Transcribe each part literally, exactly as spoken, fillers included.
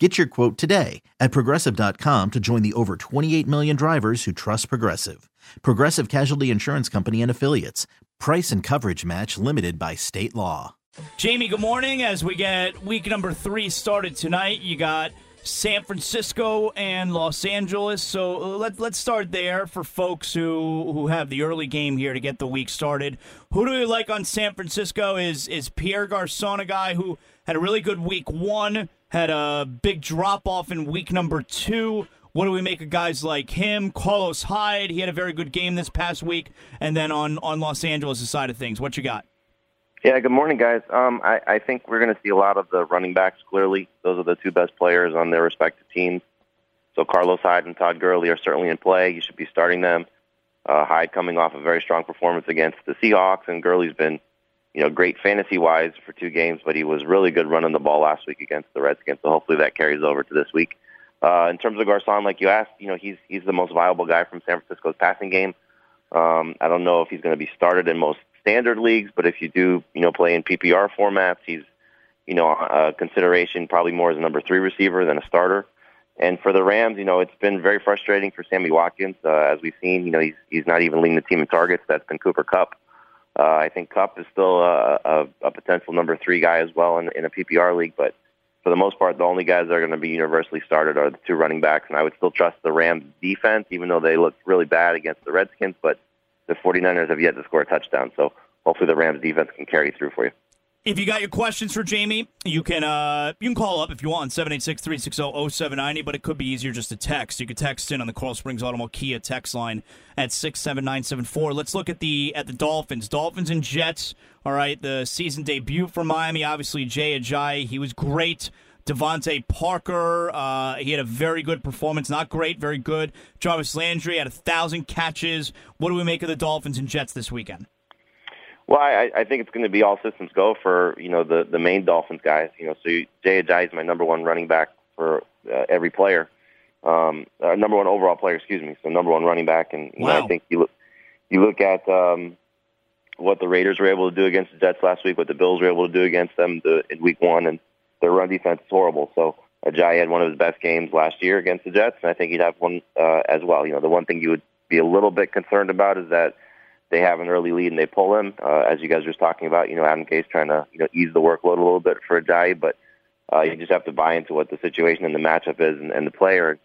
Get your quote today at Progressive dot com to join the over twenty-eight million drivers who trust Progressive. Progressive Casualty Insurance Company and Affiliates. Price and coverage match limited by state law. Jamie, good morning. As we get week number three started tonight, you got San Francisco and Los Angeles. So let, let's start there for folks who, who have the early game here to get the week started. Who do we like on San Francisco? Is, is Pierre Garcon a guy who had a really good week one? Had a big drop-off in week number two. What do we make of guys like him? Carlos Hyde, he had a very good game this past week. And then on, on Los Angeles' side of things, what you got? Yeah, good morning, guys. Um, I, I think we're going to see a lot of the running backs, clearly. Those are the two best players on their respective teams. So Carlos Hyde and Todd Gurley are certainly in play. You should be starting them. Uh, Hyde coming off a very strong performance against the Seahawks, and Gurley's been You know, great fantasy-wise for two games, but he was really good running the ball last week against the Redskins, so hopefully that carries over to this week. Uh, in terms of Garcon, like you asked, you know, he's he's the most viable guy from San Francisco's passing game. Um, I don't know if he's going to be started in most standard leagues, but if you do, you know, play in P P R formats, he's, you know, a consideration probably more as a number three receiver than a starter. And for the Rams, you know, it's been very frustrating for Sammy Watkins. Uh, as we've seen, you know, he's, he's not even leading the team in targets. That's been Cooper Kupp. Uh, I think Kupp is still a, a, a potential number three guy as well in, in a P P R league, but for the most part, the only guys that are going to be universally started are the two running backs, and I would still trust the Rams' defense, even though they looked really bad against the Redskins, but the 49ers have yet to score a touchdown, so hopefully the Rams' defense can carry through for you. If you got your questions for Jamie, you can uh, you can call up if you want, seven eight six, three six zero, zero seven nine zero, but it could be easier just to text. You could text in on the Coral Springs Automobile Kia text line at six seven nine seven four. Let's look at the at the Dolphins. Dolphins and Jets, all right, the season debut for Miami. Obviously, Jay Ajayi, he was great. Devontae Parker, uh, he had a very good performance. Not great, very good. Jarvis Landry had one thousand catches. What do we make of the Dolphins and Jets this weekend? Well, I, I think it's going to be all systems go for, you know, the, the main Dolphins guys. You know, so you, Jay Ajayi is my number one running back for uh, every player, um, uh, number one overall player, excuse me. So number one running back, and you wow. know, I think you look you look at um, what the Raiders were able to do against the Jets last week, what the Bills were able to do against them the, in week one, and their run defense is horrible. So Ajayi had one of his best games last year against the Jets, and I think he'd have one uh, as well. You know, the one thing you would be a little bit concerned about is that they have an early lead and they pull him. Uh, as you guys were just talking about, you know, Adam Gase trying to you know ease the workload a little bit for Ajayi, but uh, you just have to buy into what the situation and the matchup is, and, and the player.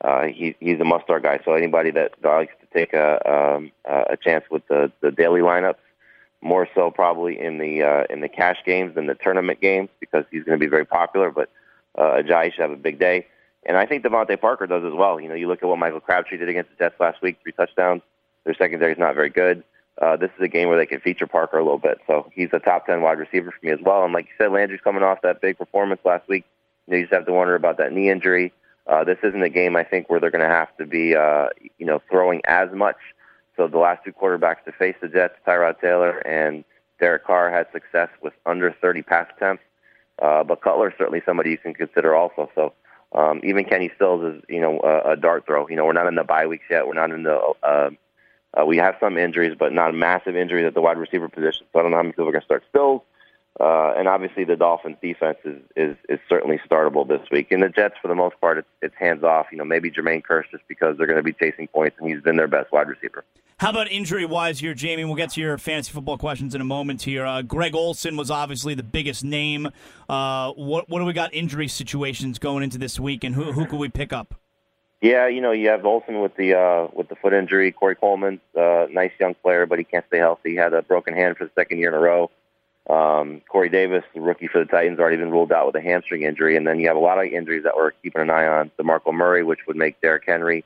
Uh, he, he's a must-start guy. So anybody that likes to take a um, a chance with the, the daily lineups, more so probably in the uh, in the cash games than the tournament games, because he's going to be very popular. But uh, Ajayi should have a big day, and I think Devontae Parker does as well. You know, you look at what Michael Crabtree did against the Jets last week, three touchdowns. Their secondary is not very good. Uh, this is a game where they can feature Parker a little bit. So he's a top ten wide receiver for me as well. And like you said, Landry's coming off that big performance last week. You know, you just have to wonder about that knee injury. Uh, this isn't a game, I think, where they're going to have to be uh, you know, throwing as much. So the last two quarterbacks to face the Jets, Tyrod Taylor and Derek Carr, had success with under thirty pass attempts. Uh, but Cutler is certainly somebody you can consider also. So um, even Kenny Stills is you know, a, a dart throw. You know, we're not in the bye weeks yet. We're not in the uh, – Uh, we have some injuries, but not massive injuries at the wide receiver position. So I don't know how many people are going to start Stills. Uh, and obviously the Dolphins' defense is, is is certainly startable this week. And the Jets, for the most part, it's, it's hands-off. You know, maybe Jermaine Kearse, just because they're going to be chasing points, and he's been their best wide receiver. How about injury-wise here, Jamie? We'll get to your fantasy football questions in a moment here. Uh, Greg Olson was obviously the biggest name. Uh, what what do we got injury situations going into this week, and who, who could we pick up? Yeah, you know, you have Olsen with the uh, with the foot injury. Corey Coleman, uh, nice young player, but he can't stay healthy. He had a broken hand for the second year in a row. Um, Corey Davis, the rookie for the Titans, already been ruled out with a hamstring injury. And then you have a lot of injuries that we're keeping an eye on. DeMarco Murray, which would make Derrick Henry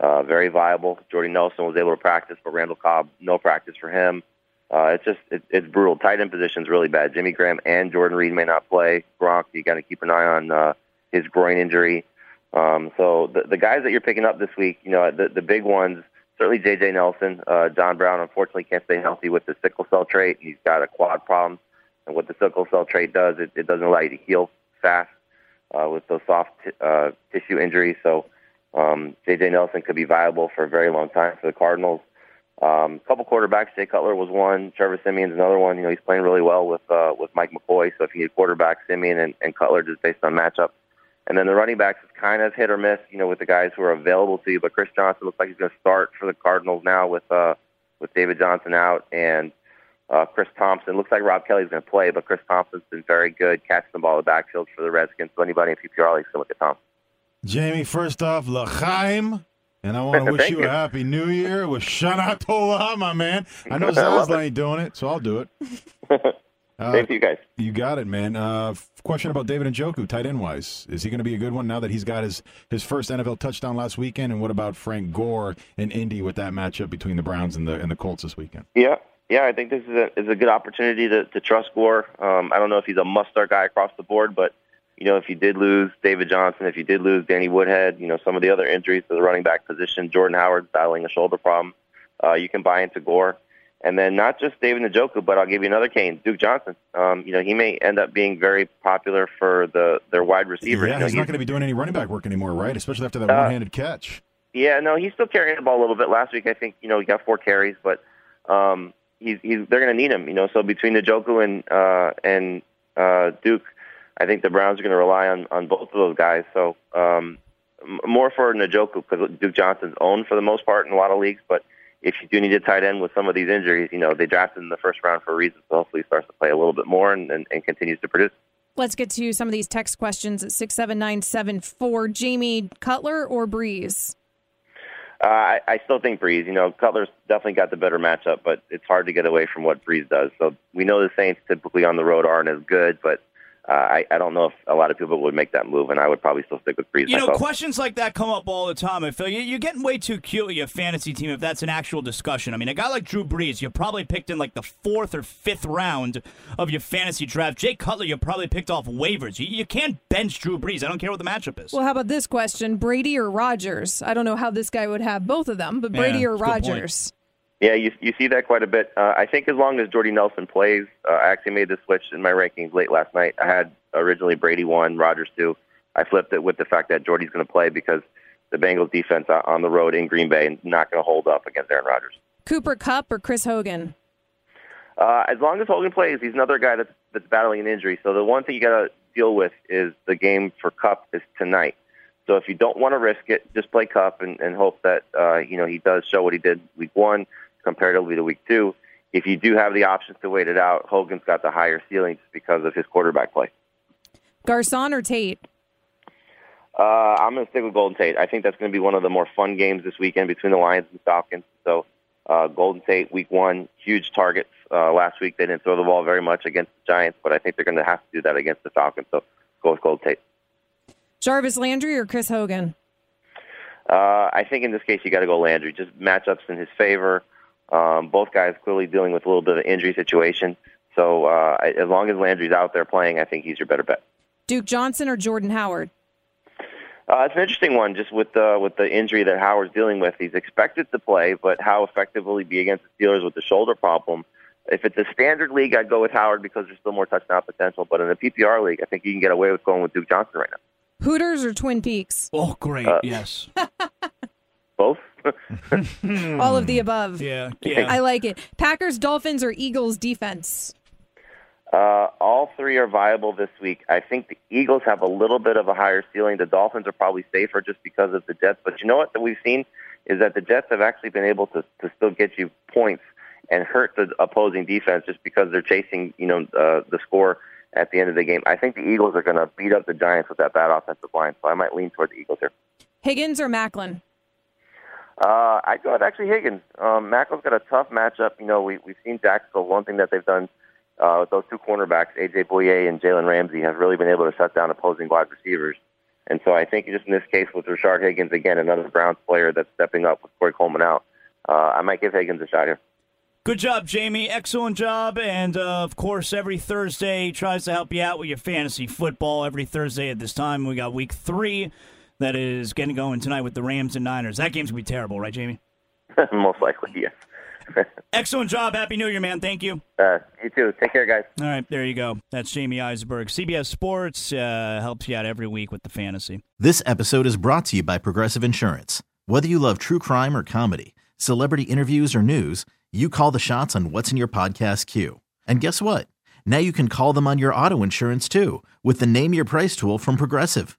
uh, very viable. Jordy Nelson was able to practice, but Randall Cobb, no practice for him. Uh, it's just it, it's brutal. Tight end position's really bad. Jimmy Graham and Jordan Reed may not play. Gronk, you got to keep an eye on uh, his groin injury. Um, so the, the guys that you're picking up this week, you know, the, the big ones, certainly J J. Nelson. Uh, John Brown, unfortunately, can't stay healthy with the sickle cell trait. He's got a quad problem. And what the sickle cell trait does, it, it doesn't allow you to heal fast uh, with those soft t- uh, tissue injuries. So um, J J. Nelson could be viable for a very long time for the Cardinals. Um, a couple quarterbacks, Jay Cutler was one. Trevor Simeon's another one. You know, he's playing really well with uh, with Mike McCoy. So if you need a quarterback, Simeon and, and Cutler just based on matchup. And then the running backs is kind of hit or miss, you know, with the guys who are available to you. But Chris Johnson looks like he's going to start for the Cardinals now with uh, with David Johnson out. And uh, Chris Thompson, looks like Rob Kelly's going to play, but Chris Thompson's been very good catching the ball in the backfield for the Redskins. So anybody in P P R leagues can look at Thompson. Jamie, first off, l'chaim. And I want to wish you, you a happy new year with Shana Tola, my man. I know Zazla ain't doing it, so I'll do it. Uh, Thank you, guys. You got it, man. Uh, question about David Njoku, tight end-wise. Is he going to be a good one now that he's got his, his first N F L touchdown last weekend? And what about Frank Gore in Indy with that matchup between the Browns and the and the Colts this weekend? Yeah, yeah. I think this is a, is a good opportunity to, to trust Gore. Um, I don't know if he's a must-start guy across the board, but, you know, if you did lose David Johnson, if you did lose Danny Woodhead, you know, some of the other injuries to the running back position, Jordan Howard battling a shoulder problem, uh, you can buy into Gore. And then not just David Njoku, but I'll give you another cane, Duke Johnson. Um, you know, he may end up being very popular for the their wide receivers. Yeah, you know, he's not going to be doing any running back work anymore, right? Especially after that uh, one-handed catch. Yeah, no, he's still carrying the ball a little bit. Last week, I think, you know, he got four carries, but um, he's, he's they're going to need him. You know, so between Njoku and uh, and uh, Duke, I think the Browns are going to rely on, on both of those guys. So um, more for Njoku because Duke Johnson's owned for the most part in a lot of leagues, but if you do need a tight end with some of these injuries, you know, they drafted in the first round for a reason, so hopefully he starts to play a little bit more and, and, and continues to produce. Let's get to some of these text questions at six seven nine seven four. Jamie, Cutler or Brees? Uh, I, I still think Brees. You know, Cutler's definitely got the better matchup, but it's hard to get away from what Brees does. So we know the Saints typically on the road aren't as good, but Uh, I, I don't know if a lot of people would make that move, and I would probably still stick with Brees. You know, myself. Questions like that come up all the time. I feel you're getting way too cute with your fantasy team if that's an actual discussion. I mean, a guy like Drew Brees, you probably picked in like the fourth or fifth round of your fantasy draft. Jay Cutler, you probably picked off waivers. You, you can't bench Drew Brees. I don't care what the matchup is. Well, how about this question? Brady or Rodgers? I don't know how this guy would have both of them, but Brady yeah, or Rodgers? Yeah, you you see that quite a bit. Uh, I think as long as Jordy Nelson plays, uh, I actually made the switch in my rankings late last night. I had originally Brady one, Rodgers two. I flipped it with the fact that Jordy's going to play because the Bengals defense on the road in Green Bay is not going to hold up against Aaron Rodgers. Cooper Kupp or Chris Hogan? Uh, as long as Hogan plays, he's another guy that's, that's battling an injury. So the one thing you got to deal with is the game for Kupp is tonight. So if you don't want to risk it, just play Kupp and, and hope that uh, you know he does show what he did week one. Comparatively to week two, if you do have the options to wait it out, Hogan's got the higher ceiling just because of his quarterback play. Garcon or Tate? Uh, I'm going to stick with Golden Tate. I think that's going to be one of the more fun games this weekend between the Lions and Falcons. So uh, Golden Tate, week one, huge targets. Uh, last week they didn't throw the ball very much against the Giants, but I think they're going to have to do that against the Falcons. So go with Golden Tate. Jarvis Landry or Chris Hogan? Uh, I think in this case you got to go Landry. Just matchups in his favor. Um, both guys clearly dealing with a little bit of injury situation. So uh, I, as long as Landry's out there playing, I think he's your better bet. Duke Johnson or Jordan Howard? Uh, it's an interesting one just with the, with the injury that Howard's dealing with. He's expected to play, but how effective will he be against the Steelers with the shoulder problem? If it's a standard league, I'd go with Howard because there's still more touchdown potential. But in a P P R league, I think you can get away with going with Duke Johnson right now. Hooters or Twin Peaks? Oh, great, uh, yes. Both? All of the above. Yeah, yeah. I like it. Packers, Dolphins, or Eagles defense? Uh, all three are viable this week. I think the Eagles have a little bit of a higher ceiling. The Dolphins are probably safer just because of the Jets. But you know what that we've seen is that the Jets have actually been able to, to still get you points and hurt the opposing defense just because they're chasing, you know, uh, the score at the end of the game. I think the Eagles are going to beat up the Giants with that bad offensive line, so I might lean toward the Eagles here. Higgins or Macklin? Uh, I'd go with actually Higgins. Um, Mackle's got a tough matchup. You know, we, we've seen Jacksonville. One thing that they've done uh, with those two cornerbacks, A J. Bouye and Jalen Ramsey, have really been able to shut down opposing wide receivers. And so I think just in this case with Rashard Higgins, again, another Browns player that's stepping up with Corey Coleman out, uh, I might give Higgins a shot here. Good job, Jamie. Excellent job. And, uh, of course, every Thursday he tries to help you out with your fantasy football. Every Thursday at this time, we got week three. That is getting going tonight with the Rams and Niners. That game's going to be terrible, right, Jamie? Most likely, yes. Excellent job. Happy New Year, man. Thank you. Uh, you too. Take care, guys. All right, there you go. That's Jamie Eisenberg. C B S Sports uh, helps you out every week with the fantasy. This episode is brought to you by Progressive Insurance. Whether you love true crime or comedy, celebrity interviews or news, you call the shots on what's in your podcast queue. And guess what? Now you can call them on your auto insurance, too, with the Name Your Price tool from Progressive.